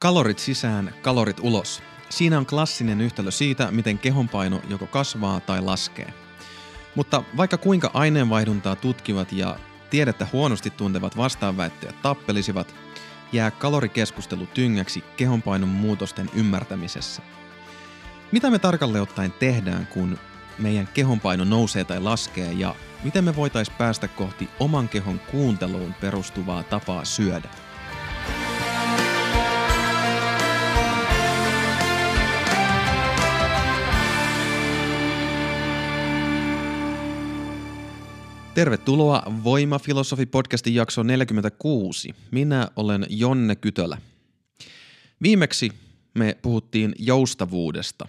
Kalorit sisään, kalorit ulos. Siinä on klassinen yhtälö siitä, miten kehonpaino joko kasvaa tai laskee. Mutta vaikka kuinka aineenvaihduntaa tutkivat ja tiedettä huonosti tuntevat vastaanväittäjät tappelisivat, jää kalorikeskustelu tyngäksi kehonpainon muutosten ymmärtämisessä. Mitä me tarkalleen ottaen tehdään, kun meidän kehonpaino nousee tai laskee, ja miten me voitaisiin päästä kohti oman kehon kuunteluun perustuvaa tapaa syödä? Tervetuloa Voimafilosofi-podcastin jakso 46. Minä olen Jonne Kytölä. Viimeksi me puhuttiin joustavuudesta.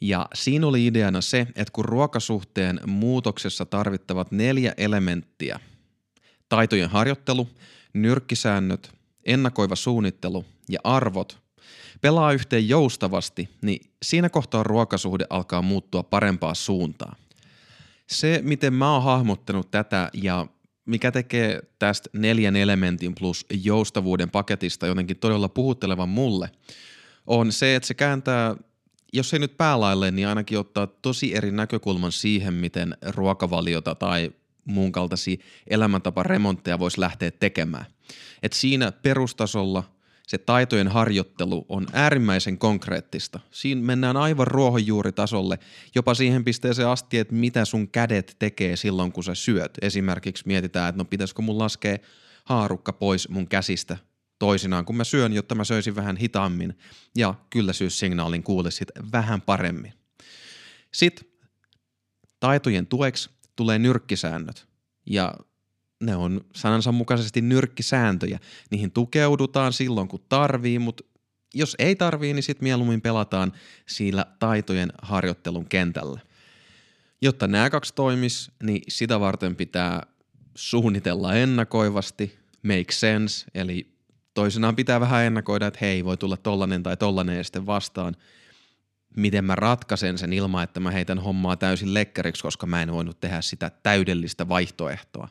Ja siinä oli ideana se, että kun ruokasuhteen muutoksessa tarvittavat 4 elementtiä, taitojen harjoittelu, nyrkkisäännöt, ennakoiva suunnittelu ja arvot, pelaa yhteen joustavasti, niin siinä kohtaa ruokasuhde alkaa muuttua parempaan suuntaan. Se, miten mä oon hahmottanut tätä ja mikä tekee tästä 4 elementin plus joustavuuden paketista jotenkin todella puhuttelevan mulle, on se, että se kääntää, jos ei nyt päälailleen, niin ainakin ottaa tosi eri näkökulman siihen, miten ruokavaliota tai muun kaltaisia elämäntaparemontteja voisi lähteä tekemään. Et siinä perustasolla se taitojen harjoittelu on äärimmäisen konkreettista. Siinä mennään aivan ruohonjuuritasolle, jopa siihen pisteeseen asti, että mitä sun kädet tekee silloin, kun sä syöt. Esimerkiksi mietitään, että no pitäisikö mun laskea haarukka pois mun käsistä toisinaan, kun mä syön, jotta mä söisin vähän hitaammin ja kylläisyyssignaalin kuulisit vähän paremmin. Sitten taitojen tueksi tulee nyrkkisäännöt ja ne on sanansa mukaisesti nyrkkisääntöjä. Niihin tukeudutaan silloin, kun tarvii, mutta jos ei tarvii, niin sitten mieluummin pelataan sillä taitojen harjoittelun kentällä. Jotta nämä 2 toimis, niin sitä varten pitää suunnitella ennakoivasti, make sense, eli toisinaan pitää vähän ennakoida, että hei, voi tulla tollanen tai tollanen ja sitten vastaan, miten mä ratkaisen sen ilman, että mä heitän hommaa täysin lekkeriksi, koska mä en voinut tehdä sitä täydellistä vaihtoehtoa.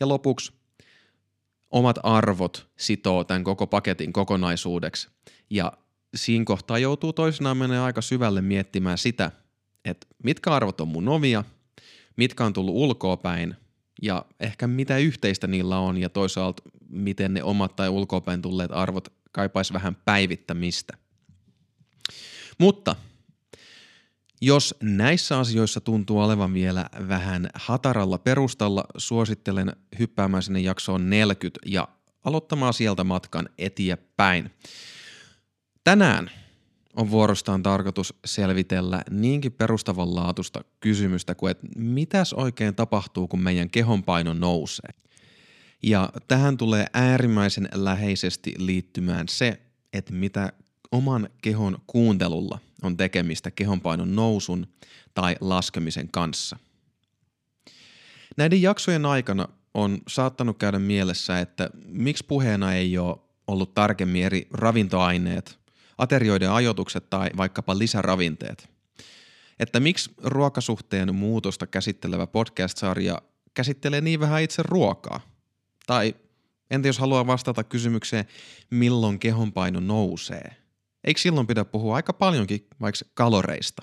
Ja lopuksi omat arvot sitoo tämän koko paketin kokonaisuudeksi ja siinä kohtaa joutuu toisinaan menee aika syvälle miettimään sitä, että mitkä arvot on mun omia, mitkä on tullut ulkoapäin ja ehkä mitä yhteistä niillä on ja toisaalta miten ne omat tai ulkoapäin tulleet arvot kaipaisi vähän päivittämistä. Mutta jos näissä asioissa tuntuu olevan vielä vähän hataralla perustalla, suosittelen hyppäämään sinne jaksoon 40 ja aloittamaan sieltä matkan eteenpäin. Tänään on vuorostaan tarkoitus selvitellä niinkin perustavanlaatuista kysymystä kuin, että mitäs oikein tapahtuu, kun meidän kehonpaino nousee. Ja tähän tulee äärimmäisen läheisesti liittymään se, että mitä oman kehon kuuntelulla on tekemistä kehonpainon nousun tai laskemisen kanssa. Näiden jaksojen aikana on saattanut käydä mielessä, että miksi puheena ei ole ollut tarkemmin eri ravintoaineet, aterioiden ajoitukset tai vaikkapa lisäravinteet. Että miksi ruokasuhteen muutosta käsittelevä podcast-sarja käsittelee niin vähän itse ruokaa? Tai entä jos haluaa vastata kysymykseen, milloin kehonpaino nousee? Eikö silloin pidä puhua aika paljonkin vaikka kaloreista?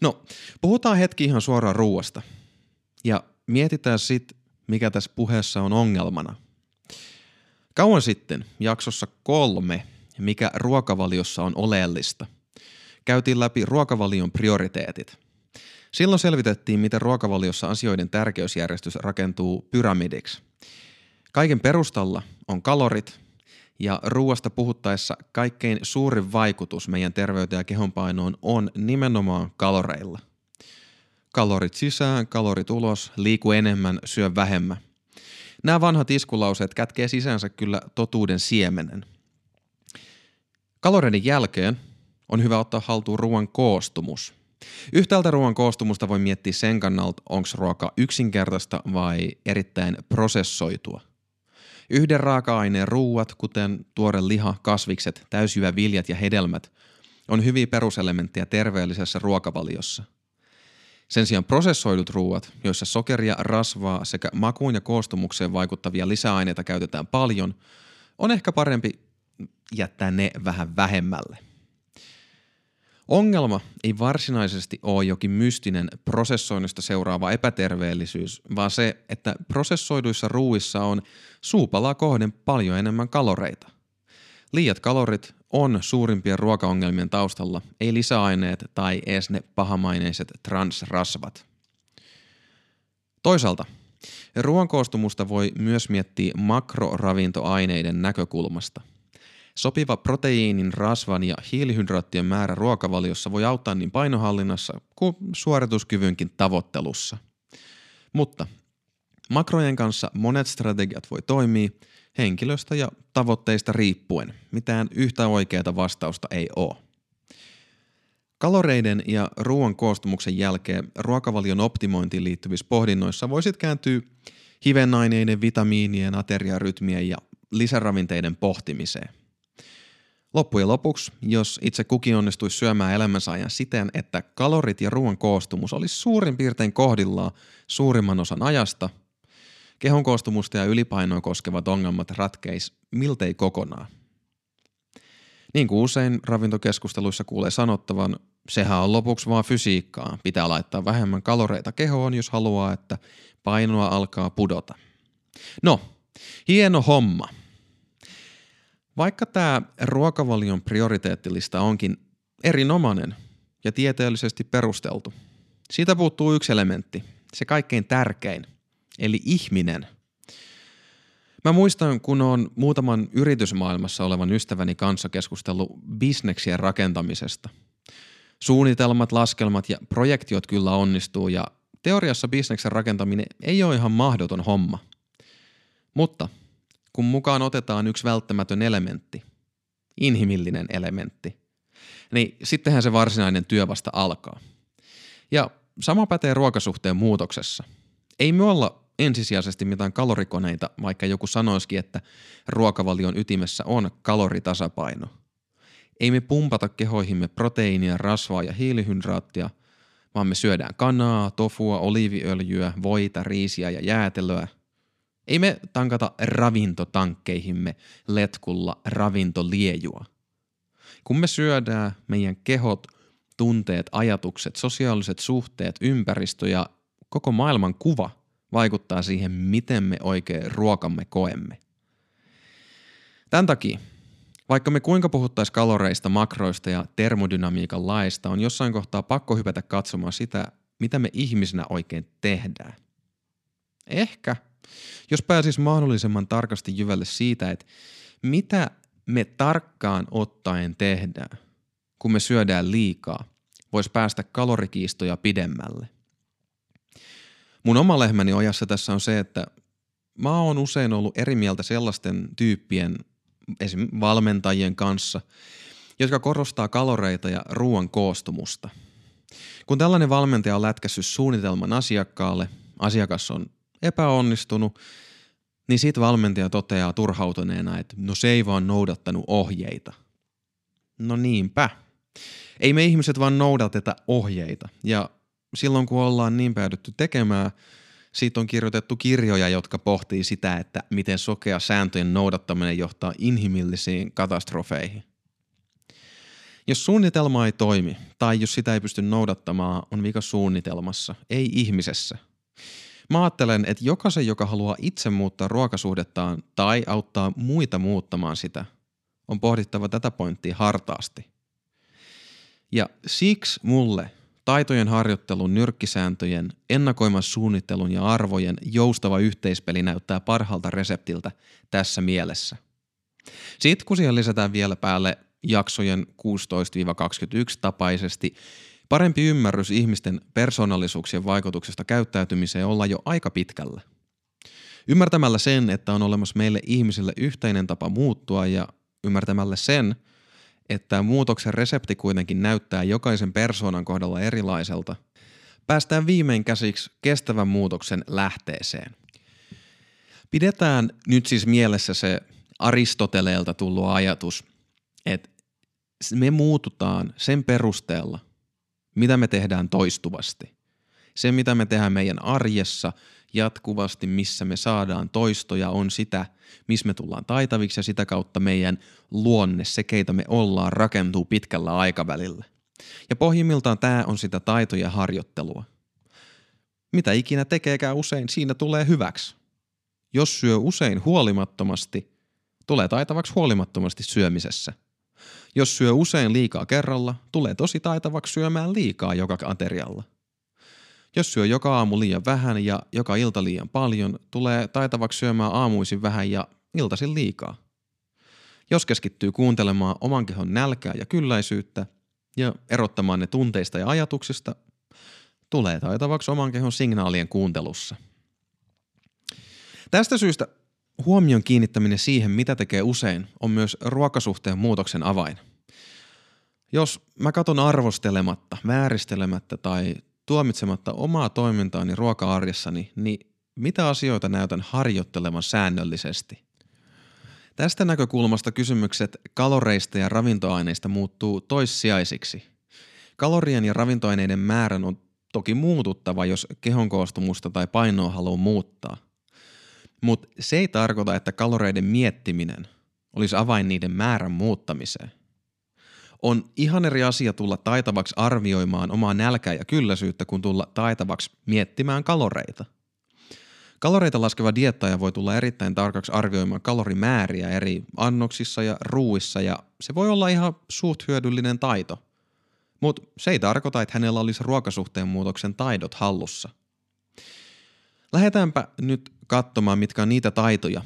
No, puhutaan hetki ihan suoraan ruuasta ja mietitään sitten, mikä tässä puheessa on ongelmana. Kauan sitten jaksossa 3, mikä ruokavaliossa on oleellista, käytiin läpi ruokavalion prioriteetit. Silloin selvitettiin, miten ruokavaliossa asioiden tärkeysjärjestys rakentuu pyramidiksi. Kaiken perustalla on kalorit. Ja ruuasta puhuttaessa kaikkein suurin vaikutus meidän terveyteen ja kehonpainoon on nimenomaan kaloreilla. Kalorit sisään, kalorit ulos, liiku enemmän, syö vähemmän. Nämä vanhat iskulauseet kätkee sisäänsä kyllä totuuden siemenen. Kaloreiden jälkeen on hyvä ottaa haltuun ruoan koostumus. Yhtäältä ruoan koostumusta voi miettiä sen kannalta, onko ruoka yksinkertaista vai erittäin prosessoitua. Yhden raaka-aineen ruuat, kuten tuore liha, kasvikset, täysjyväviljat ja hedelmät, on hyviä peruselementtejä terveellisessä ruokavaliossa. Sen sijaan prosessoidut ruuat, joissa sokeria, rasvaa sekä makuun ja koostumukseen vaikuttavia lisäaineita käytetään paljon, on ehkä parempi jättää ne vähän vähemmälle. Ongelma ei varsinaisesti ole jokin mystinen prosessoinnista seuraava epäterveellisyys, vaan se, että prosessoiduissa ruuissa on suupalaa kohden paljon enemmän kaloreita. Liiat kalorit on suurimpien ruokaongelmien taustalla, ei lisäaineet tai edes ne pahamaineiset transrasvat. Toisaalta ruoan koostumusta voi myös miettiä makroravintoaineiden näkökulmasta. Sopiva proteiinin, rasvan ja hiilihydraattien määrä ruokavaliossa voi auttaa niin painohallinnassa kuin suorituskyvynkin tavoittelussa. Mutta makrojen kanssa monet strategiat voi toimia henkilöstä ja tavoitteista riippuen. Mitään yhtä oikeaa vastausta ei ole. Kaloreiden ja ruoan koostumuksen jälkeen ruokavalion optimointiin liittyvissä pohdinnoissa voisit kääntyä hivenaineiden, vitamiinien, ateriarytmien ja lisäravinteiden pohtimiseen. Loppujen lopuksi, jos itse kukin onnistuisi syömään elämänsä ajan siten, että kalorit ja ruoan koostumus olisi suurin piirtein kohdillaan suurimman osan ajasta, kehon koostumusta ja ylipainoa koskevat ongelmat ratkeisi miltei kokonaan. Niin kuin usein ravintokeskusteluissa kuulee sanottavan, sehän on lopuksi vaan fysiikkaa. Pitää laittaa vähemmän kaloreita kehoon, jos haluaa, että painoa alkaa pudota. No, hieno homma. Vaikka tämä ruokavalion prioriteettilista onkin erinomainen ja tieteellisesti perusteltu, siitä puuttuu yksi elementti, se kaikkein tärkein, eli ihminen. Mä muistan, kun oon muutaman yritysmaailmassa olevan ystäväni kanssa keskustellut bisneksien rakentamisesta. Suunnitelmat, laskelmat ja projektiot kyllä onnistuu ja teoriassa bisneksen rakentaminen ei ole ihan mahdoton homma. Mutta kun mukaan otetaan yksi välttämätön elementti, inhimillinen elementti, niin sittenhän se varsinainen työ vasta alkaa. Ja sama pätee ruokasuhteen muutoksessa. Ei me olla ensisijaisesti mitään kalorikoneita, vaikka joku sanoisikin, että ruokavalion ytimessä on kaloritasapaino. Ei me pumpata kehoihimme proteiinia, rasvaa ja hiilihydraattia, vaan me syödään kanaa, tofua, oliiviöljyä, voita, riisiä ja jäätelöä. Ei me tankata ravintotankkeihimme letkulla ravintoliejua. Kun me syödään, meidän kehot, tunteet, ajatukset, sosiaaliset suhteet, ympäristö ja koko maailman kuva vaikuttaa siihen, miten me oikein ruokamme koemme. Tämän takia, vaikka me kuinka puhuttaisiin kaloreista, makroista ja termodynamiikan laista, on jossain kohtaa pakko hypätä katsomaan sitä, mitä me ihmisinä oikein tehdään. Ehkä, jos pääsisi mahdollisimman tarkasti jyvälle siitä, että mitä me tarkkaan ottaen tehdään, kun me syödään liikaa, voisi päästä kalorikiistoja pidemmälle. Mun oma lehmäni ojassa tässä on se, että mä oon usein ollut eri mieltä sellaisten tyyppien, esim. Valmentajien kanssa, jotka korostaa kaloreita ja ruoan koostumusta. Kun tällainen valmentaja on lätkässyt suunnitelman asiakkaalle, asiakas on epäonnistunut, niin sit valmentaja toteaa turhautuneena, että no se ei vaan noudattanut ohjeita. No niinpä. Ei me ihmiset vaan noudateta ohjeita ja silloin kun ollaan niin päädytty tekemään, siitä on kirjoitettu kirjoja, jotka pohtii sitä, että miten sokea sääntöjen noudattaminen johtaa inhimillisiin katastrofeihin. Jos suunnitelma ei toimi tai jos sitä ei pysty noudattamaan, on vika suunnitelmassa, ei ihmisessä. Mä ajattelen, että jokaisen, joka haluaa itse muuttaa ruokasuhdettaan tai auttaa muita muuttamaan sitä, on pohdittava tätä pointtia hartaasti. Ja siksi mulle taitojen harjoittelun, nyrkkisääntöjen, ennakoiman suunnittelun ja arvojen joustava yhteispeli näyttää parhaalta reseptiltä tässä mielessä. Sitten kun siihen lisätään vielä päälle jaksojen 16-21 tapaisesti, parempi ymmärrys ihmisten persoonallisuuksien vaikutuksesta käyttäytymiseen ollaan jo aika pitkällä. Ymmärtämällä sen, että on olemassa meille ihmisille yhteinen tapa muuttua ja ymmärtämällä sen, että muutoksen resepti kuitenkin näyttää jokaisen persoonan kohdalla erilaiselta, päästään viimein käsiksi kestävän muutoksen lähteeseen. Pidetään nyt siis mielessä se Aristoteleelta tullut ajatus, että me muututaan sen perusteella, mitä me tehdään toistuvasti. Se, mitä me tehdään meidän arjessa jatkuvasti, missä me saadaan toistoja, on sitä, missä me tullaan taitaviksi ja sitä kautta meidän luonne, se keitä me ollaan, rakentuu pitkällä aikavälillä. Ja pohjimmiltaan tämä on sitä taitojen harjoittelua. Mitä ikinä tekeekään usein, siinä tulee hyväksi. Jos syö usein huolimattomasti, tulee taitavaksi huolimattomasti syömisessä. Jos syö usein liikaa kerralla, tulee tosi taitavaksi syömään liikaa joka aterialla. Jos syö joka aamu liian vähän ja joka ilta liian paljon, tulee taitavaksi syömään aamuisin vähän ja iltaisin liikaa. Jos keskittyy kuuntelemaan oman kehon nälkää ja kylläisyyttä ja erottamaan ne tunteista ja ajatuksista, tulee taitavaksi oman kehon signaalien kuuntelussa. Tästä syystä huomion kiinnittäminen siihen, mitä tekee usein, on myös ruokasuhteen muutoksen avain. Jos mä katson arvostelematta, vääristelemättä tai tuomitsematta omaa toimintaani ruoka-arjessani, niin mitä asioita näytän harjoittelemaan säännöllisesti? Tästä näkökulmasta kysymykset kaloreista ja ravintoaineista muuttuu toissijaisiksi. Kalorien ja ravintoaineiden määrän on toki muututtava, jos kehon koostumusta tai painoa haluaa muuttaa. Mutta se ei tarkoita, että kaloreiden miettiminen olisi avain niiden määrän muuttamiseen. On ihan eri asia tulla taitavaksi arvioimaan omaa nälkää ja kylläisyyttä, kun tulla taitavaksi miettimään kaloreita. Kaloreita laskeva dieettaaja voi tulla erittäin tarkaksi arvioimaan kalorimääriä eri annoksissa ja ruuissa, ja se voi olla ihan suht hyödyllinen taito. Mutta se ei tarkoita, että hänellä olisi ruokasuhteen muutoksen taidot hallussa. Lähdetäänpä nyt katsomaan, mitkä on niitä taitoja,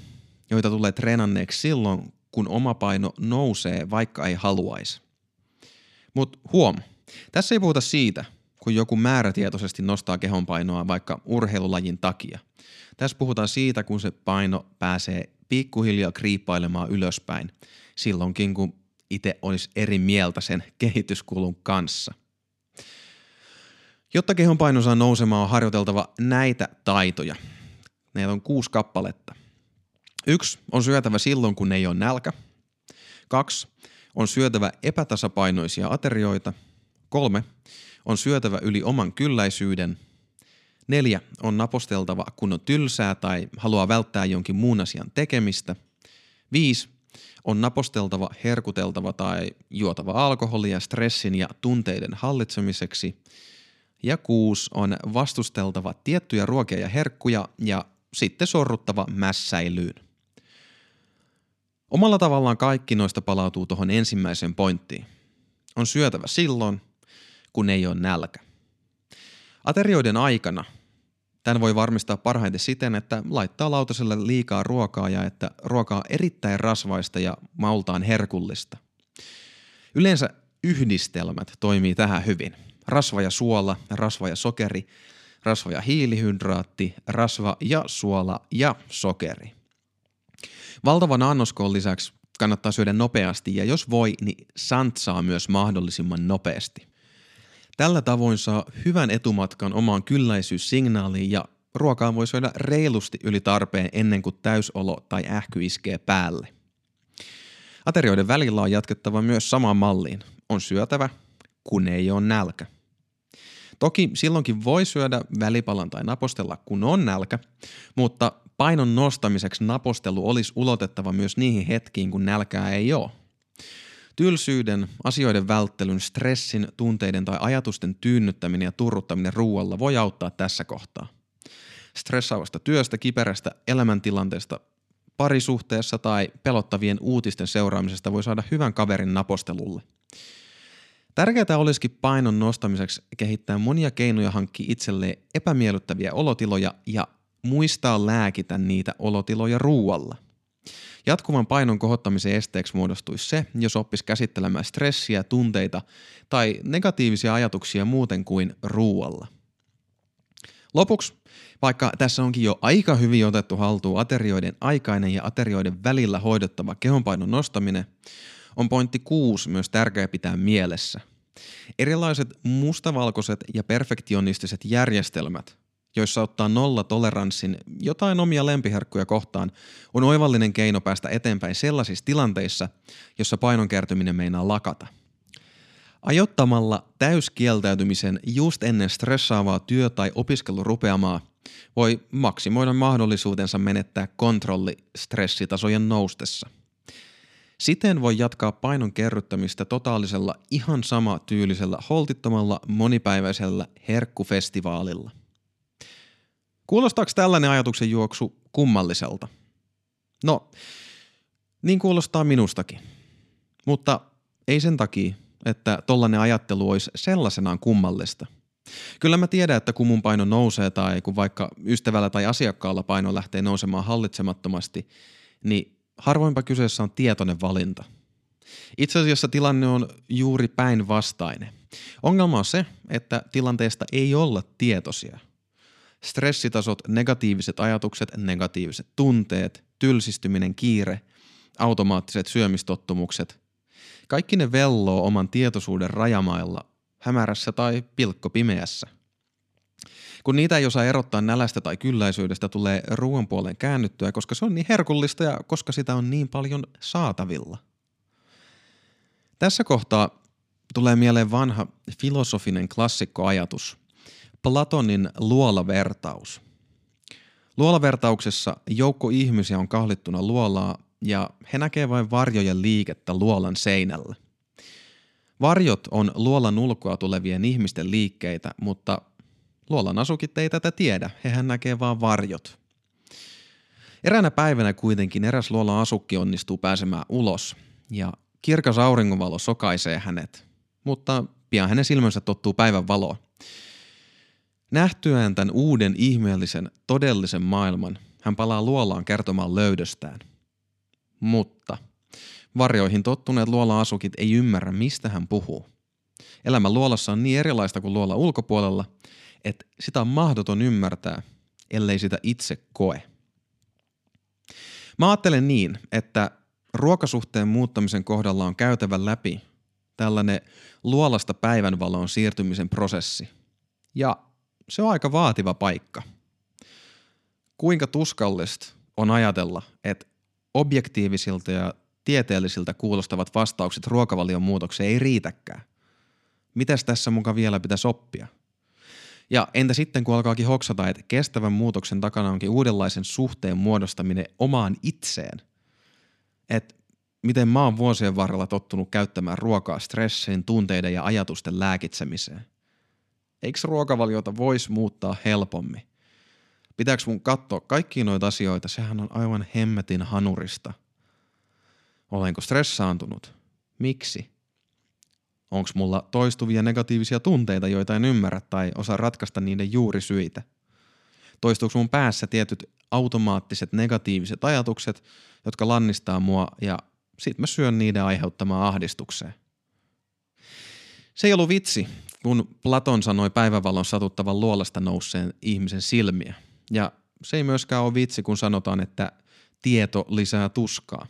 joita tulee treenanneeksi silloin, kun oma paino nousee, vaikka ei haluaisi. Mutta huom, tässä ei puhuta siitä, kun joku määrätietoisesti nostaa kehonpainoa vaikka urheilulajin takia. Tässä puhutaan siitä, kun se paino pääsee pikkuhiljaa kriippailemaan ylöspäin, silloinkin kun itse olisi eri mieltä sen kehityskulun kanssa. Jotta kehonpaino saa nousemaan, on harjoiteltava näitä taitoja. Näitä on 6 kappaletta. 1. On syötävä silloin, kun ei ole nälkä. 2. On syötävä epätasapainoisia aterioita. 3. On syötävä yli oman kylläisyyden. 4. On naposteltava, kun on tylsää tai haluaa välttää jonkin muun asian tekemistä. 5. On naposteltava, herkuteltava tai juotava alkoholia stressin ja tunteiden hallitsemiseksi. Ja 6. On vastusteltava tiettyjä ruokia ja herkkuja ja sitten sorruttava mässäilyyn. Omalla tavallaan kaikki noista palautuu tuohon ensimmäiseen pointtiin. On syötävä silloin, kun ei ole nälkä. Aterioiden aikana tämän voi varmistaa parhaiten siten, että laittaa lautaselle liikaa ruokaa ja että ruokaa on erittäin rasvaista ja maultaan herkullista. Yleensä yhdistelmät toimii tähän hyvin. Rasva ja suola, rasva ja sokeri, rasva ja hiilihydraatti, rasva ja suola ja sokeri. Valtavan annoskoon lisäksi kannattaa syödä nopeasti ja jos voi, niin santsaa myös mahdollisimman nopeasti. Tällä tavoin saa hyvän etumatkan omaan kylläisyyssignaaliin ja ruokaa voi syödä reilusti yli tarpeen ennen kuin täysolo tai ähky iskee päälle. Aterioiden välillä on jatkettava myös samaan malliin. On syötävä, kun ei ole nälkä. Toki silloinkin voi syödä välipalan tai napostella, kun on nälkä, mutta painon nostamiseksi napostelu olisi ulotettava myös niihin hetkiin, kun nälkää ei ole. Tylsyyden, asioiden välttelyn, stressin, tunteiden tai ajatusten tyynnyttäminen ja turruttaminen ruualla voi auttaa tässä kohtaa. Stressaavasta työstä, kiperästä elämäntilanteesta, parisuhteessa tai pelottavien uutisten seuraamisesta voi saada hyvän kaverin napostelulle. Tärkeää olisikin painon nostamiseksi kehittää monia keinoja hankkia itselleen epämiellyttäviä olotiloja ja muistaa lääkitä niitä olotiloja ruualla. Jatkuvan painon kohottamisen esteeksi muodostuisi se, jos oppisi käsittelemään stressiä, tunteita tai negatiivisia ajatuksia muuten kuin ruualla. Lopuksi, vaikka tässä onkin jo aika hyvin otettu haltuun aterioiden aikainen ja aterioiden välillä hoidettava kehonpainon nostaminen, on pointti 6 myös tärkeä pitää mielessä. Erilaiset mustavalkoiset ja perfektionistiset järjestelmät, joissa ottaa nollatoleranssin jotain omia lempiherkkuja kohtaan, on oivallinen keino päästä eteenpäin sellaisissa tilanteissa, jossa painon kertyminen meinaa lakata. Ajoittamalla täyskieltäytymisen just ennen stressaavaa työ- tai opiskelurupeamaa voi maksimoida mahdollisuutensa menettää kontrolli stressitasojen noustessa. Siten voi jatkaa painon kerryttämistä totaalisella ihan sama tyylisellä holtittomalla monipäiväisellä herkkufestivaalilla. Kuulostaako tällainen ajatuksen juoksu kummalliselta? No, niin kuulostaa minustakin. Mutta ei sen takia, että tollainen ajattelu olisi sellaisenaan kummallista. Kyllä mä tiedän, että kun mun paino nousee tai kun vaikka ystävällä tai asiakkaalla paino lähtee nousemaan hallitsemattomasti, niin harvoinpa kyseessä on tietoinen valinta. Itse asiassa tilanne on juuri päinvastainen. Ongelma on se, että tilanteesta ei olla tietoisia. Stressitasot, negatiiviset ajatukset, negatiiviset tunteet, tylsistyminen, kiire, automaattiset syömistottumukset. Kaikki ne velloo oman tietoisuuden rajamailla, hämärässä tai pilkkopimeässä. Kun niitä ei osaa erottaa nälästä tai kylläisyydestä, tulee ruoan puoleen käännyttyä, koska se on niin herkullista ja koska sitä on niin paljon saatavilla. Tässä kohtaa tulee mieleen vanha filosofinen klassikkoajatus, Platonin luolavertaus. Luolavertauksessa joukko ihmisiä on kahlittuna luolaa ja he näkevät vain varjojen liikettä luolan seinällä. Varjot on luolan ulkoa tulevien ihmisten liikkeitä, mutta luolan asukit ei tätä tiedä, hehän näkee vaan varjot. Eräänä päivänä kuitenkin eräs luolan asukki onnistuu pääsemään ulos ja kirkas auringonvalo sokaisee hänet, mutta pian hänen silmänsä tottuu päivän valoon. Nähtyään tämän uuden ihmeellisen todellisen maailman, hän palaa luolaan kertomaan löydöstään. Mutta varjoihin tottuneet luola-asukit ei ymmärrä, mistä hän puhuu. Elämä luolassa on niin erilaista kuin luola ulkopuolella, että sitä on mahdoton ymmärtää, ellei sitä itse koe. Mä ajattelen niin, että ruokasuhteen muuttamisen kohdalla on käytävä läpi tällainen luolasta päivänvaloon siirtymisen prosessi. Ja se on aika vaativa paikka. Kuinka tuskallista on ajatella, että objektiivisilta ja tieteellisiltä kuulostavat vastaukset ruokavalion muutokseen ei riitäkään. Mitäs tässä muka vielä pitäisi oppia? Ja entä sitten kun alkaakin hoksata, että kestävän muutoksen takana onkin uudenlaisen suhteen muodostaminen omaan itseen? Että miten mä oon vuosien varrella tottunut käyttämään ruokaa stressin, tunteiden ja ajatusten lääkitsemiseen? Eikö ruokavaliota voisi muuttaa helpommin? Pitääkö mun katsoa kaikkia noita asioita? Sehän on aivan hemmetin hanurista. Olenko stressaantunut? Miksi? Onko mulla toistuvia negatiivisia tunteita, joita en ymmärrä tai osaa ratkaista niiden juurisyitä? Toistuuko mun päässä tietyt automaattiset negatiiviset ajatukset, jotka lannistaa mua ja sit mä syön niiden aiheuttamaan ahdistukseen? Se ei ollut vitsi, kun Platon sanoi päivävalon satuttavan luolasta nousseen ihmisen silmiä. Ja se ei myöskään ole vitsi, kun sanotaan, että tieto lisää tuskaa.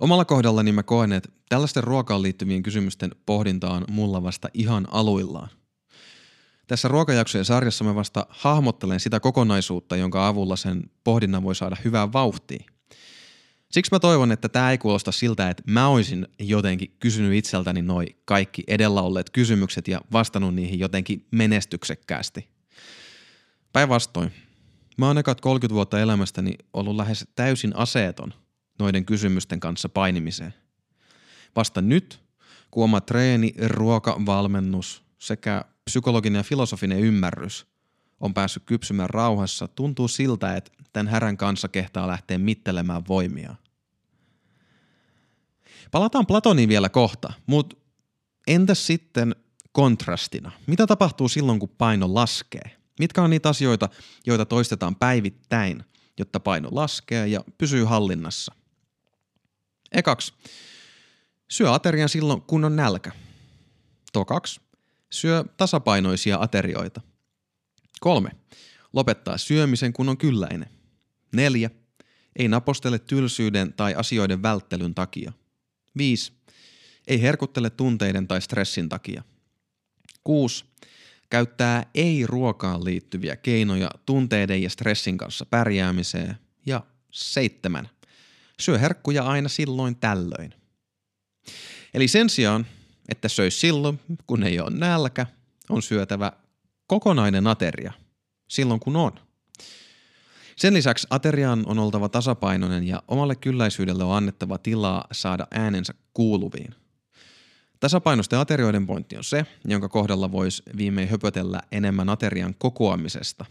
Omalla kohdallani mä koen, että tällaisten ruokaan liittyvien kysymysten pohdinta on mulla vasta ihan aluillaan. Tässä ruokajaksojen sarjassa mä vasta hahmottelen sitä kokonaisuutta, jonka avulla sen pohdinnan voi saada hyvää vauhtia. Siksi mä toivon, että tää ei kuulosta siltä, että mä olisin jotenkin kysynyt itseltäni noi kaikki edellä olleet kysymykset ja vastannut niihin jotenkin menestyksekkäästi. Päinvastoin, mä oon ekat 30 vuotta elämästäni ollut lähes täysin aseeton noiden kysymysten kanssa painimiseen. Vasta nyt, kun oma treeni, ruoka, valmennus sekä psykologinen ja filosofinen ymmärrys on päässyt kypsymään rauhassa, tuntuu siltä, että tämän härän kanssa kehtaa lähteä mittelemään voimia. Palataan Platoniin vielä kohta, mutta entäs sitten kontrastina? Mitä tapahtuu silloin, kun paino laskee? Mitkä on niitä asioita, joita toistetaan päivittäin, jotta paino laskee ja pysyy hallinnassa? Ekaksi, syö aterian silloin, kun on nälkä. Tokaksi, syö tasapainoisia aterioita. 3. Lopettaa syömisen, kun on kylläinen. 4. Ei napostele tylsyyden tai asioiden välttelyn takia. 5. Ei herkuttele tunteiden tai stressin takia. 6. Käyttää ei-ruokaan liittyviä keinoja tunteiden ja stressin kanssa pärjäämiseen. Ja 7. Syö herkkuja aina silloin tällöin. Eli sen sijaan, että söisi silloin, kun ei ole nälkä, on syötävä kokonainen ateria. silloin kun on. Sen lisäksi aterian on oltava tasapainoinen ja omalle kylläisyydelle on annettava tilaa saada äänensä kuuluviin. Tasapainoisten aterioiden pointti on se, jonka kohdalla voisi viimein höpötellä enemmän aterian kokoamisesta.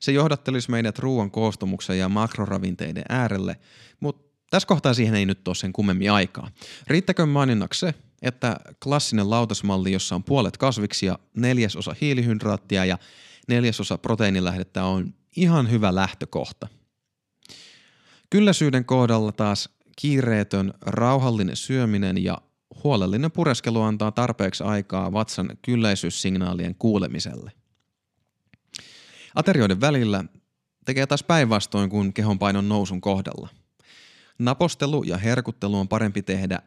Se johdattelisi meidät ruoan koostumuksen ja makroravinteiden äärelle, mutta tässä kohtaa siihen ei nyt ole sen kummemmin aikaa. Riittäkö maininnaksi se, että klassinen lautasmalli, jossa on puolet kasviksia, 1/4 hiilihydraattia ja 1/4 proteiinilähdettä on ihan hyvä lähtökohta. Kylläisyyden kohdalla taas kiireetön, rauhallinen syöminen ja huolellinen pureskelu antaa tarpeeksi aikaa vatsan kylläisyyssignaalien kuulemiselle. Aterioiden välillä tekee taas päinvastoin kuin kehonpainon nousun kohdalla. Napostelu ja herkuttelu on parempi tehdä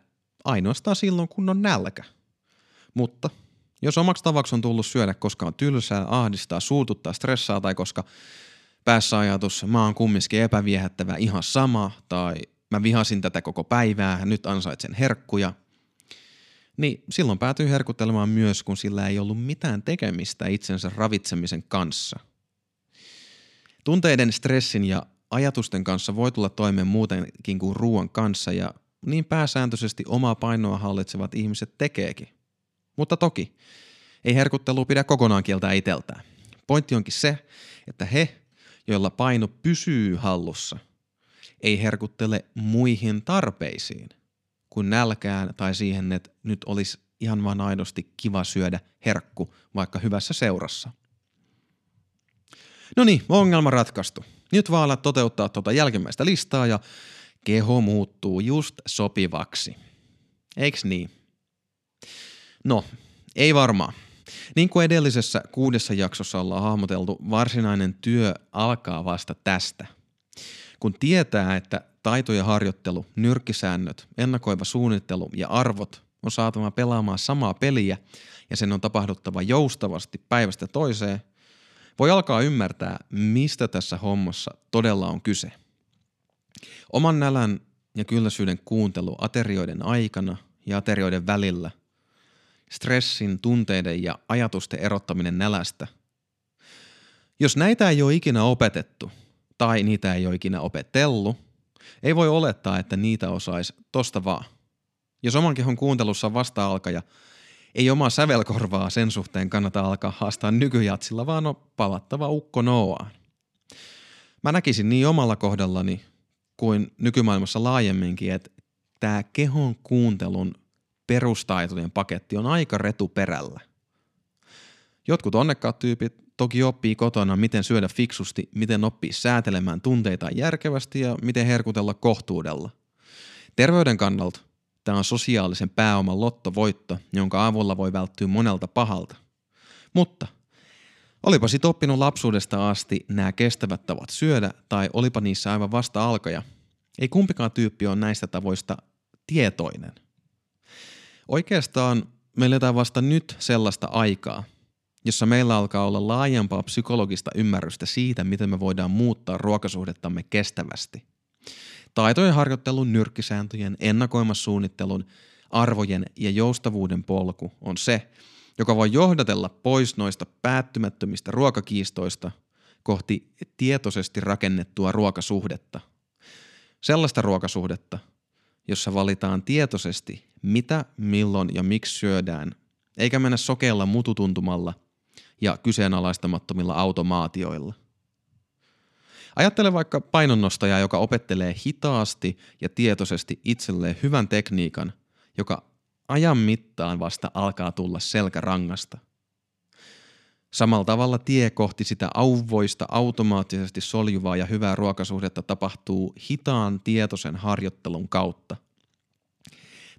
ainoastaan silloin, kun on nälkä. Mutta jos omaksi tavaksi on tullut syödä, koska on tylsää, ahdistaa, suututtaa, stressaa tai koska päässä ajatus mä oon kumminkin epäviehättävä ihan sama tai mä vihasin tätä koko päivää, nyt ansaitsen herkkuja, niin silloin päätyy herkuttelemaan myös, kun sillä ei ollut mitään tekemistä itsensä ravitsemisen kanssa. Tunteiden, stressin ja ajatusten kanssa voi tulla toimeen muutenkin kuin ruoan kanssa ja niin pääsääntöisesti omaa painoa hallitsevat ihmiset tekeekin. Mutta toki, ei herkuttelua pidä kokonaan kieltää itseltään. Pointti onkin se, että he, joilla paino pysyy hallussa, ei herkuttele muihin tarpeisiin kuin nälkään tai siihen, että nyt olisi ihan vaan aidosti kiva syödä herkku vaikka hyvässä seurassa. No niin, ongelma ratkaistu. Nyt vaan alat toteuttaa tuota jälkimmäistä listaa ja keho muuttuu just sopivaksi. Eiks niin? No, ei varmaan. Niin kuin edellisessä 6 jaksossa ollaan hahmoteltu, varsinainen työ alkaa vasta tästä. Kun tietää, että taitojen harjoittelu, nyrkkisäännöt, ennakoiva suunnittelu ja arvot on saatava pelaamaan samaa peliä ja sen on tapahduttava joustavasti päivästä toiseen, voi alkaa ymmärtää, mistä tässä hommassa todella on kyse. Oman nälän ja kylläisyyden kuuntelu aterioiden aikana ja aterioiden välillä, stressin, tunteiden ja ajatusten erottaminen nälästä. Jos näitä ei ole ikinä opetettu tai niitä ei ole ikinä opetellut, ei voi olettaa, että niitä osaisi tosta vaan. Jos oman kehon kuuntelussa on vasta-alkaja, ei omaa sävelkorvaa sen suhteen kannata alkaa haastaa nykyjatsilla, vaan on palattava ukko Nooaan. Mä näkisin niin omalla kohdallani kuin nykymaailmassa laajemminkin, että tämä kehon kuuntelun perustaitojen paketti on aika retuperällä. Jotkut onnekkaat tyypit toki oppii kotona, miten syödä fiksusti, miten oppii säätelemään tunteitaan järkevästi ja miten herkutella kohtuudella. Terveyden kannalta tämä on sosiaalisen pääoman lottovoitto, jonka avulla voi välttyä monelta pahalta. Mutta olipa sit oppinut lapsuudesta asti nämä kestävät tavat syödä tai olipa niissä aivan vasta alkaja, ei kumpikaan tyyppi ole näistä tavoista tietoinen. Oikeastaan me eletään vasta nyt sellaista aikaa, jossa meillä alkaa olla laajempaa psykologista ymmärrystä siitä, miten me voidaan muuttaa ruokasuhdettamme kestävästi. Taitojen harjoittelun, nyrkkisääntöjen, ennakoimassuunnittelun, arvojen ja joustavuuden polku on se, joka voi johdatella pois noista päättymättömistä ruokakiistoista kohti tietoisesti rakennettua ruokasuhdetta. Sellaista ruokasuhdetta, jossa valitaan tietoisesti, mitä, milloin ja miksi syödään, eikä mennä sokeilla mututuntumalla ja kyseenalaistamattomilla automaatioilla. Ajattele vaikka painonnostajaa, joka opettelee hitaasti ja tietoisesti itselleen hyvän tekniikan, joka ajan mittaan vasta alkaa tulla selkärangasta. Samalla tavalla tie kohti sitä auvoista, automaattisesti soljuvaa ja hyvää ruokasuhdetta tapahtuu hitaan tietoisen harjoittelun kautta.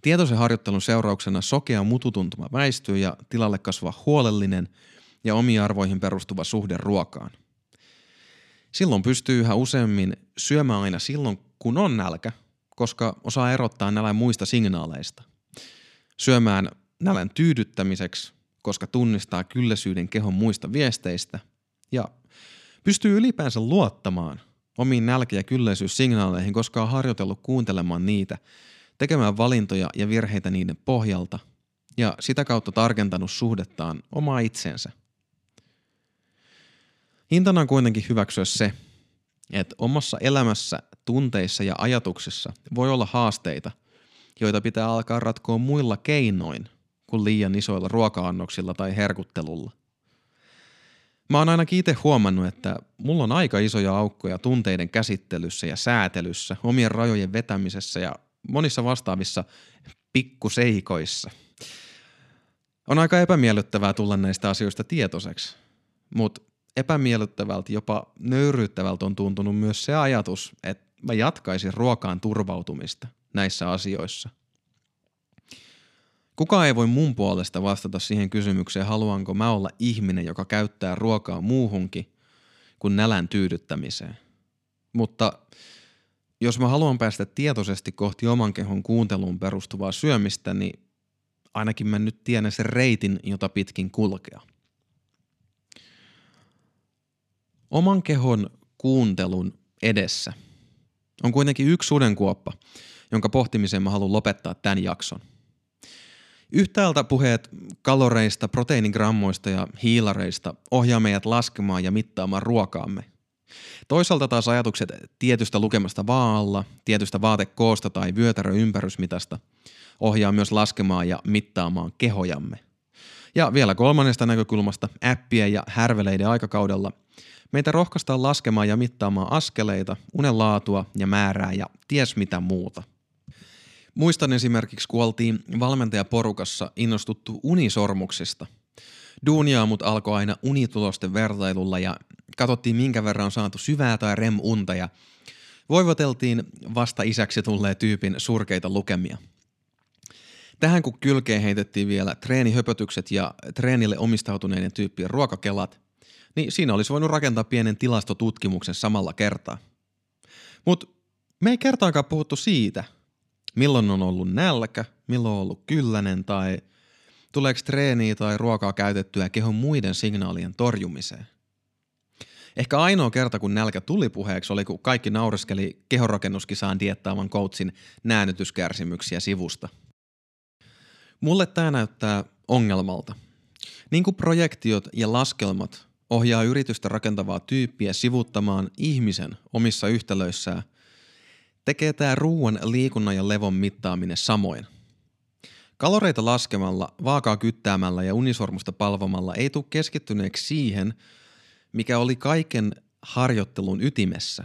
Tietoisen harjoittelun seurauksena sokea mututuntuma väistyy ja tilalle kasvaa huolellinen ja omiin arvoihin perustuva suhde ruokaan. Silloin pystyy yhä useammin syömään aina silloin, kun on nälkä, koska osaa erottaa nälän muista signaaleista. Syömään nälän tyydyttämiseksi, koska tunnistaa kylläisyyden kehon muista viesteistä ja pystyy ylipäänsä luottamaan omiin nälkä- ja kylläisyyssignaaleihin, koska on harjoitellut kuuntelemaan niitä, tekemään valintoja ja virheitä niiden pohjalta ja sitä kautta tarkentanut suhdettaan omaa itsensä. Hintana on kuitenkin hyväksyä se, että omassa elämässä, tunteissa ja ajatuksissa voi olla haasteita, joita pitää alkaa ratkoa muilla keinoin kuin liian isoilla ruoka-annoksilla tai herkuttelulla. Mä oon ainakin itse huomannut, että mulla on aika isoja aukkoja tunteiden käsittelyssä ja säätelyssä, omien rajojen vetämisessä ja monissa vastaavissa pikkuseikoissa. On aika epämiellyttävää tulla näistä asioista tietoiseksi, mutta epämiellyttävältä, jopa nöyryyttävältä on tuntunut myös se ajatus, että mä jatkaisin ruokaan turvautumista näissä asioissa. Kukaan ei voi mun puolesta vastata siihen kysymykseen, haluanko mä olla ihminen, joka käyttää ruokaa muuhunkin kuin nälän tyydyttämiseen. Mutta jos mä haluan päästä tietoisesti kohti oman kehon kuunteluun perustuvaa syömistä, niin ainakin mä nyt tiedän sen reitin, jota pitkin kulkea. Oman kehon kuuntelun edessä on kuitenkin yksi sudenkuoppa, jonka pohtimiseen mä haluan lopettaa tämän jakson. Yhtäältä puheet kaloreista, proteiinigrammoista ja hiilareista ohjaa meidät laskemaan ja mittaamaan ruokaamme. Toisaalta taas ajatukset tietystä lukemasta vaalla, tietystä vaatekoosta tai vyötäröympärysmitasta ohjaa myös laskemaan ja mittaamaan kehojamme. Ja vielä kolmannesta näkökulmasta appien ja härveleiden aikakaudella meitä rohkaistaan laskemaan ja mittaamaan askeleita, unenlaatua ja määrää ja ties mitä muuta. Muistan esimerkiksi, kun oltiin valmentajaporukassa innostuttu unisormuksista. Duuniaamut alkoi aina unitulosten vertailulla ja katsottiin minkä verran on saatu syvää tai REM-unta ja voivoteltiin vasta isäksi tulleen tyypin surkeita lukemia. Tähän kun kylkeen heitettiin vielä treenihöpötykset ja treenille omistautuneiden tyyppien ruokakelat, niin siinä olisi voinut rakentaa pienen tilastotutkimuksen samalla kertaa. Mutta me ei kertaakaan puhuttu siitä, milloin on ollut nälkä, milloin on ollut kyllänen tai tuleeko treeniä tai ruokaa käytettyä kehon muiden signaalien torjumiseen. Ehkä ainoa kerta, kun nälkä tuli puheeksi, oli kun kaikki naureskeli kehonrakennuskisaan diettaavan coachin näännytyskärsimyksiä sivusta. Mulle tämä näyttää ongelmalta. Niin kuin projektiot ja laskelmat ohjaa yritystä rakentavaa tyyppiä sivuuttamaan ihmisen omissa yhtälöissään, tekee tämä ruoan, liikunnan ja levon mittaaminen samoin. Kaloreita laskemalla, vaakaa kyttäämällä ja unisormusta palvomalla ei tule keskittyneeksi siihen, mikä oli kaiken harjoittelun ytimessä,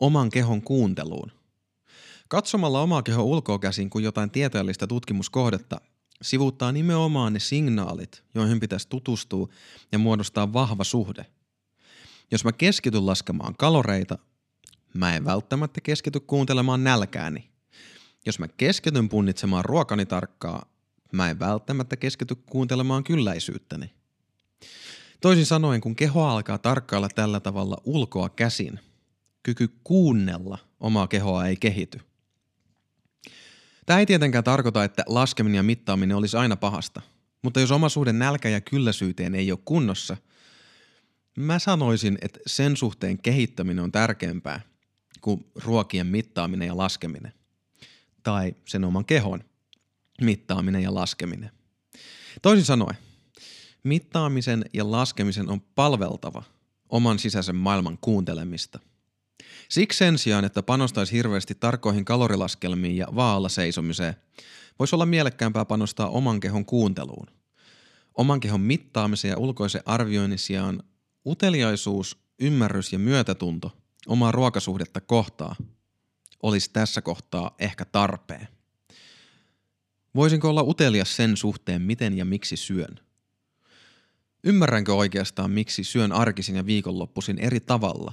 oman kehon kuunteluun. Katsomalla omaa kehon ulkoakäsin kuin jotain tieteellistä tutkimuskohdetta sivuuttaa nimenomaan ne signaalit, joihin pitäisi tutustua ja muodostaa vahva suhde. Jos mä keskityn laskemaan kaloreita, mä en välttämättä keskity kuuntelemaan nälkääni. Jos mä keskityn punnitsemaan ruokani tarkkaa, mä en välttämättä keskity kuuntelemaan kylläisyyttäni. Toisin sanoen, kun keho alkaa tarkkailla tällä tavalla ulkoa käsin, kyky kuunnella omaa kehoa ei kehity. Tämä ei tietenkään tarkoita, että laskeminen ja mittaaminen olisi aina pahasta, mutta jos oma suhde nälkä ja kylläisyyteen ei ole kunnossa, mä sanoisin, että sen suhteen kehittäminen on tärkeämpää kuin ruokien mittaaminen ja laskeminen. Tai sen oman kehon mittaaminen ja laskeminen. Toisin sanoen, mittaamisen ja laskemisen on palveltava oman sisäisen maailman kuuntelemista. Siksi sen sijaan, että panostaisi hirveästi tarkkoihin kalorilaskelmiin ja vaalla seisomiseen, voisi olla mielekkäämpää panostaa oman kehon kuunteluun. Oman kehon mittaamisen ja ulkoisen arvioinnin sijaan uteliaisuus, ymmärrys ja myötätunto omaa ruokasuhdetta kohtaan olisi tässä kohtaa ehkä tarpeen. Voisinko olla utelias sen suhteen, miten ja miksi syön? Ymmärränkö oikeastaan, miksi syön arkisin ja viikonloppuisin eri tavalla?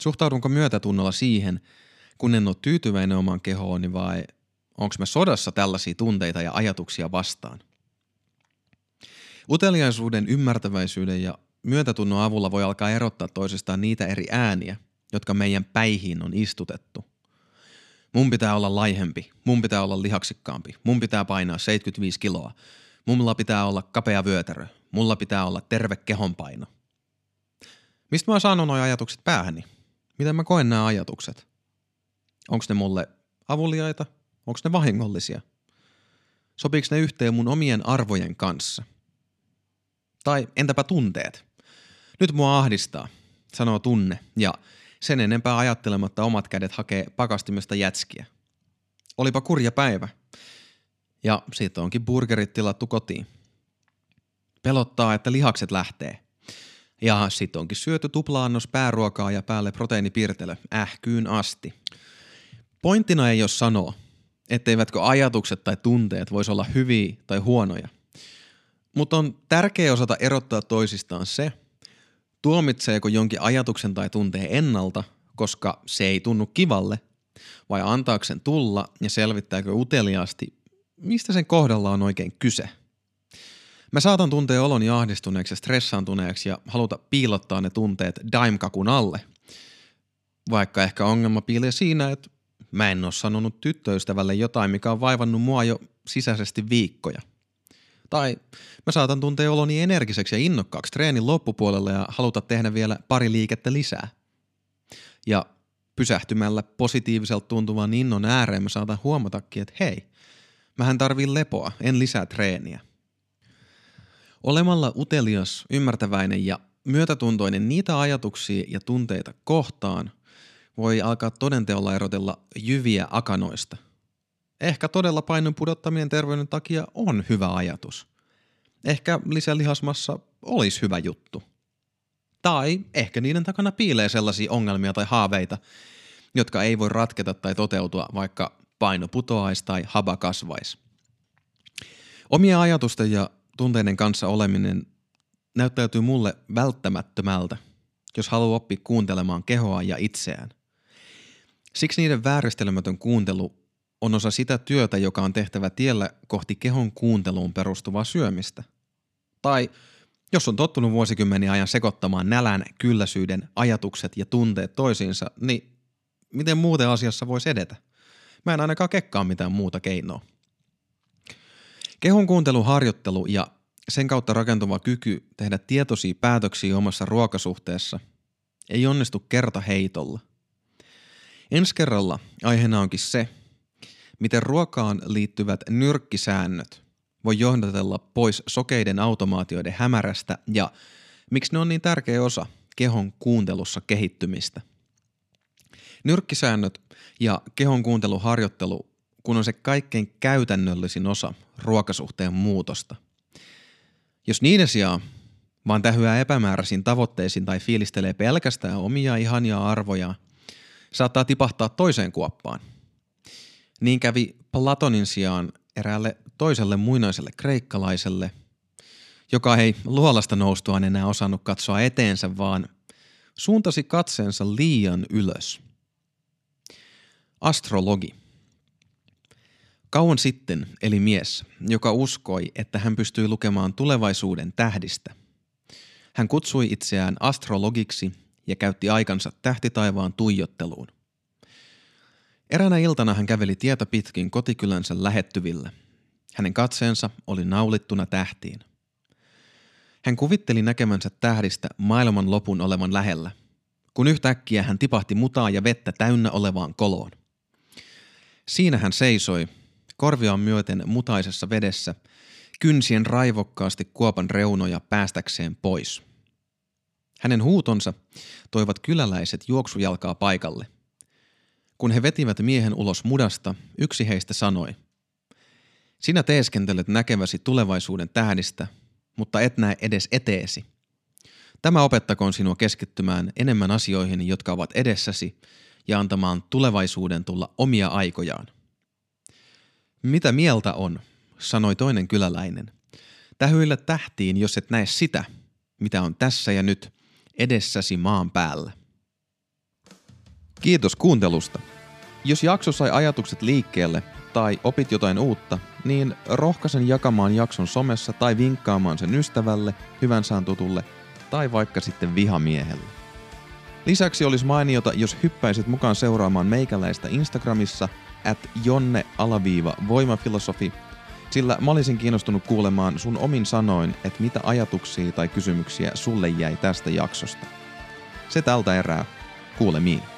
Suhtaudunko myötätunnolla siihen, kun en ole tyytyväinen omaan kehooni vai onko mä sodassa tällaisia tunteita ja ajatuksia vastaan? Uteliaisuuden, ymmärtäväisyyden ja myötätunnon avulla voi alkaa erottaa toisistaan niitä eri ääniä, jotka meidän päihiin on istutettu. Mun pitää olla laihempi, mun pitää olla lihaksikkaampi, mun pitää painaa 75 kiloa, mulla pitää olla kapea vyötärö, mulla pitää olla terve kehonpaino. Mistä mä oon saanut nuo ajatukset päähäni? Miten mä koen nämä ajatukset? Onko ne mulle avuliaita? Onko ne vahingollisia? Sopiiko ne yhteen mun omien arvojen kanssa? Tai entäpä tunteet? Nyt mua ahdistaa, sanoo Tunne, ja sen enempää ajattelematta omat kädet hakee pakastimesta jätskiä. Olipa kurja päivä. Ja siitä onkin burgerit tilattu kotiin. Pelottaa, että lihakset lähtee. Ja sit onkin syöty tupla-annos pääruokaa ja päälle proteiinipiirtelö ähkyyn asti. Pointtina ei ole sanoa, etteivätkö ajatukset tai tunteet voisi olla hyviä tai huonoja. Mutta on tärkeää osata erottaa toisistaan se, tuomitseeko jonkin ajatuksen tai tunteen ennalta, koska se ei tunnu kivalle, vai antaako sen tulla ja selvittääkö uteliaasti, mistä sen kohdalla on oikein kyse. Mä saatan tuntea oloni ahdistuneeksi ja stressaantuneeksi ja haluta piilottaa ne tunteet daimkakun alle. Vaikka ehkä ongelma piilee siinä, että mä en oo sanonut tyttöystävälle jotain, mikä on vaivannut mua jo sisäisesti viikkoja. Tai mä saatan tuntea oloni energiseksi ja innokkaaksi treenin loppupuolella ja haluta tehdä vielä pari liikettä lisää. Ja pysähtymällä positiiviselta tuntuvan innon ääreen mä saatan huomatakin, että hei, mähän tarviin lepoa, en lisää treeniä. Olemalla utelias, ymmärtäväinen ja myötätuntoinen niitä ajatuksia ja tunteita kohtaan voi alkaa todenteolla erotella jyviä akanoista. Ehkä todella painon pudottaminen terveyden takia on hyvä ajatus. Ehkä lisälihasmassa olisi hyvä juttu. Tai ehkä niiden takana piilee sellaisia ongelmia tai haaveita, jotka ei voi ratketa tai toteutua, vaikka paino putoaisi tai haba kasvaisi. Omia ajatusten ja tunteiden kanssa oleminen näyttäytyy mulle välttämättömältä, jos haluaa oppia kuuntelemaan kehoa ja itseään. Siksi niiden vääristelemätön kuuntelu on osa sitä työtä, joka on tehtävä tiellä kohti kehon kuunteluun perustuvaa syömistä. Tai jos on tottunut vuosikymmeniä ajan sekoittamaan nälän, kylläisyyden, ajatukset ja tunteet toisiinsa, niin miten muuten asiassa voisi edetä? Mä en ainakaan kekkaa mitään muuta keinoa. Kehon kuuntelun harjoittelu ja sen kautta rakentuva kyky tehdä tietoisia päätöksiä omassa ruokasuhteessa ei onnistu kertaheitolla. Ensi kerralla aiheena onkin se, miten ruokaan liittyvät nyrkkisäännöt voi johdatella pois sokeiden automaatioiden hämärästä ja miksi ne on niin tärkeä osa kehon kuuntelussa kehittymistä. Nyrkkisäännöt ja kehon kuunteluharjoittelu kun on se kaikkein käytännöllisin osa ruokasuhteen muutosta. Jos niiden sijaan vaan tähyää epämääräisiin tavoitteisiin tai fiilistelee pelkästään omia ihania arvojaan, saattaa tipahtaa toiseen kuoppaan. Niin kävi Platonin sijaan eräälle toiselle muinaiselle kreikkalaiselle, joka ei luolasta noustuaan enää osannut katsoa eteensä, vaan suuntasi katseensa liian ylös. Astrologi. Kauan sitten eli mies, joka uskoi, että hän pystyi lukemaan tulevaisuuden tähdistä. Hän kutsui itseään astrologiksi ja käytti aikansa tähtitaivaan tuijotteluun. Eräänä iltana hän käveli tietä pitkin kotikylänsä lähettyvillä. Hänen katseensa oli naulittuna tähtiin. Hän kuvitteli näkemänsä tähdistä maailman lopun olevan lähellä, kun yhtäkkiä hän tipahti mutaa ja vettä täynnä olevaan koloon. Siinä hän seisoi, korviaan myöten mutaisessa vedessä, kynsien raivokkaasti kuopan reunoja päästäkseen pois. Hänen huutonsa toivat kyläläiset juoksujalkaa paikalle. Kun he vetivät miehen ulos mudasta, yksi heistä sanoi, "Sinä teeskentelet näkeväsi tulevaisuuden tähdistä, mutta et näe edes eteesi. Tämä opettakoon sinua keskittymään enemmän asioihin, jotka ovat edessäsi, ja antamaan tulevaisuuden tulla omia aikojaan." "Mitä mieltä on?" sanoi toinen kyläläinen. "Tähyillä tähtiin, jos et näe sitä, mitä on tässä ja nyt edessäsi maan päällä." Kiitos kuuntelusta. Jos jakso sai ajatukset liikkeelle tai opit jotain uutta, niin rohkaisen jakamaan jakson somessa tai vinkkaamaan sen ystävälle, hyvänsään tutulle tai vaikka sitten vihamiehelle. Lisäksi olisi mainiota, jos hyppäisit mukaan seuraamaan meikäläistä Instagramissa @jonne_voimafilosofi, sillä mä olisin kiinnostunut kuulemaan sun omin sanoin, että mitä ajatuksia tai kysymyksiä sulle jäi tästä jaksosta. Se tältä erää. Kuulemiin.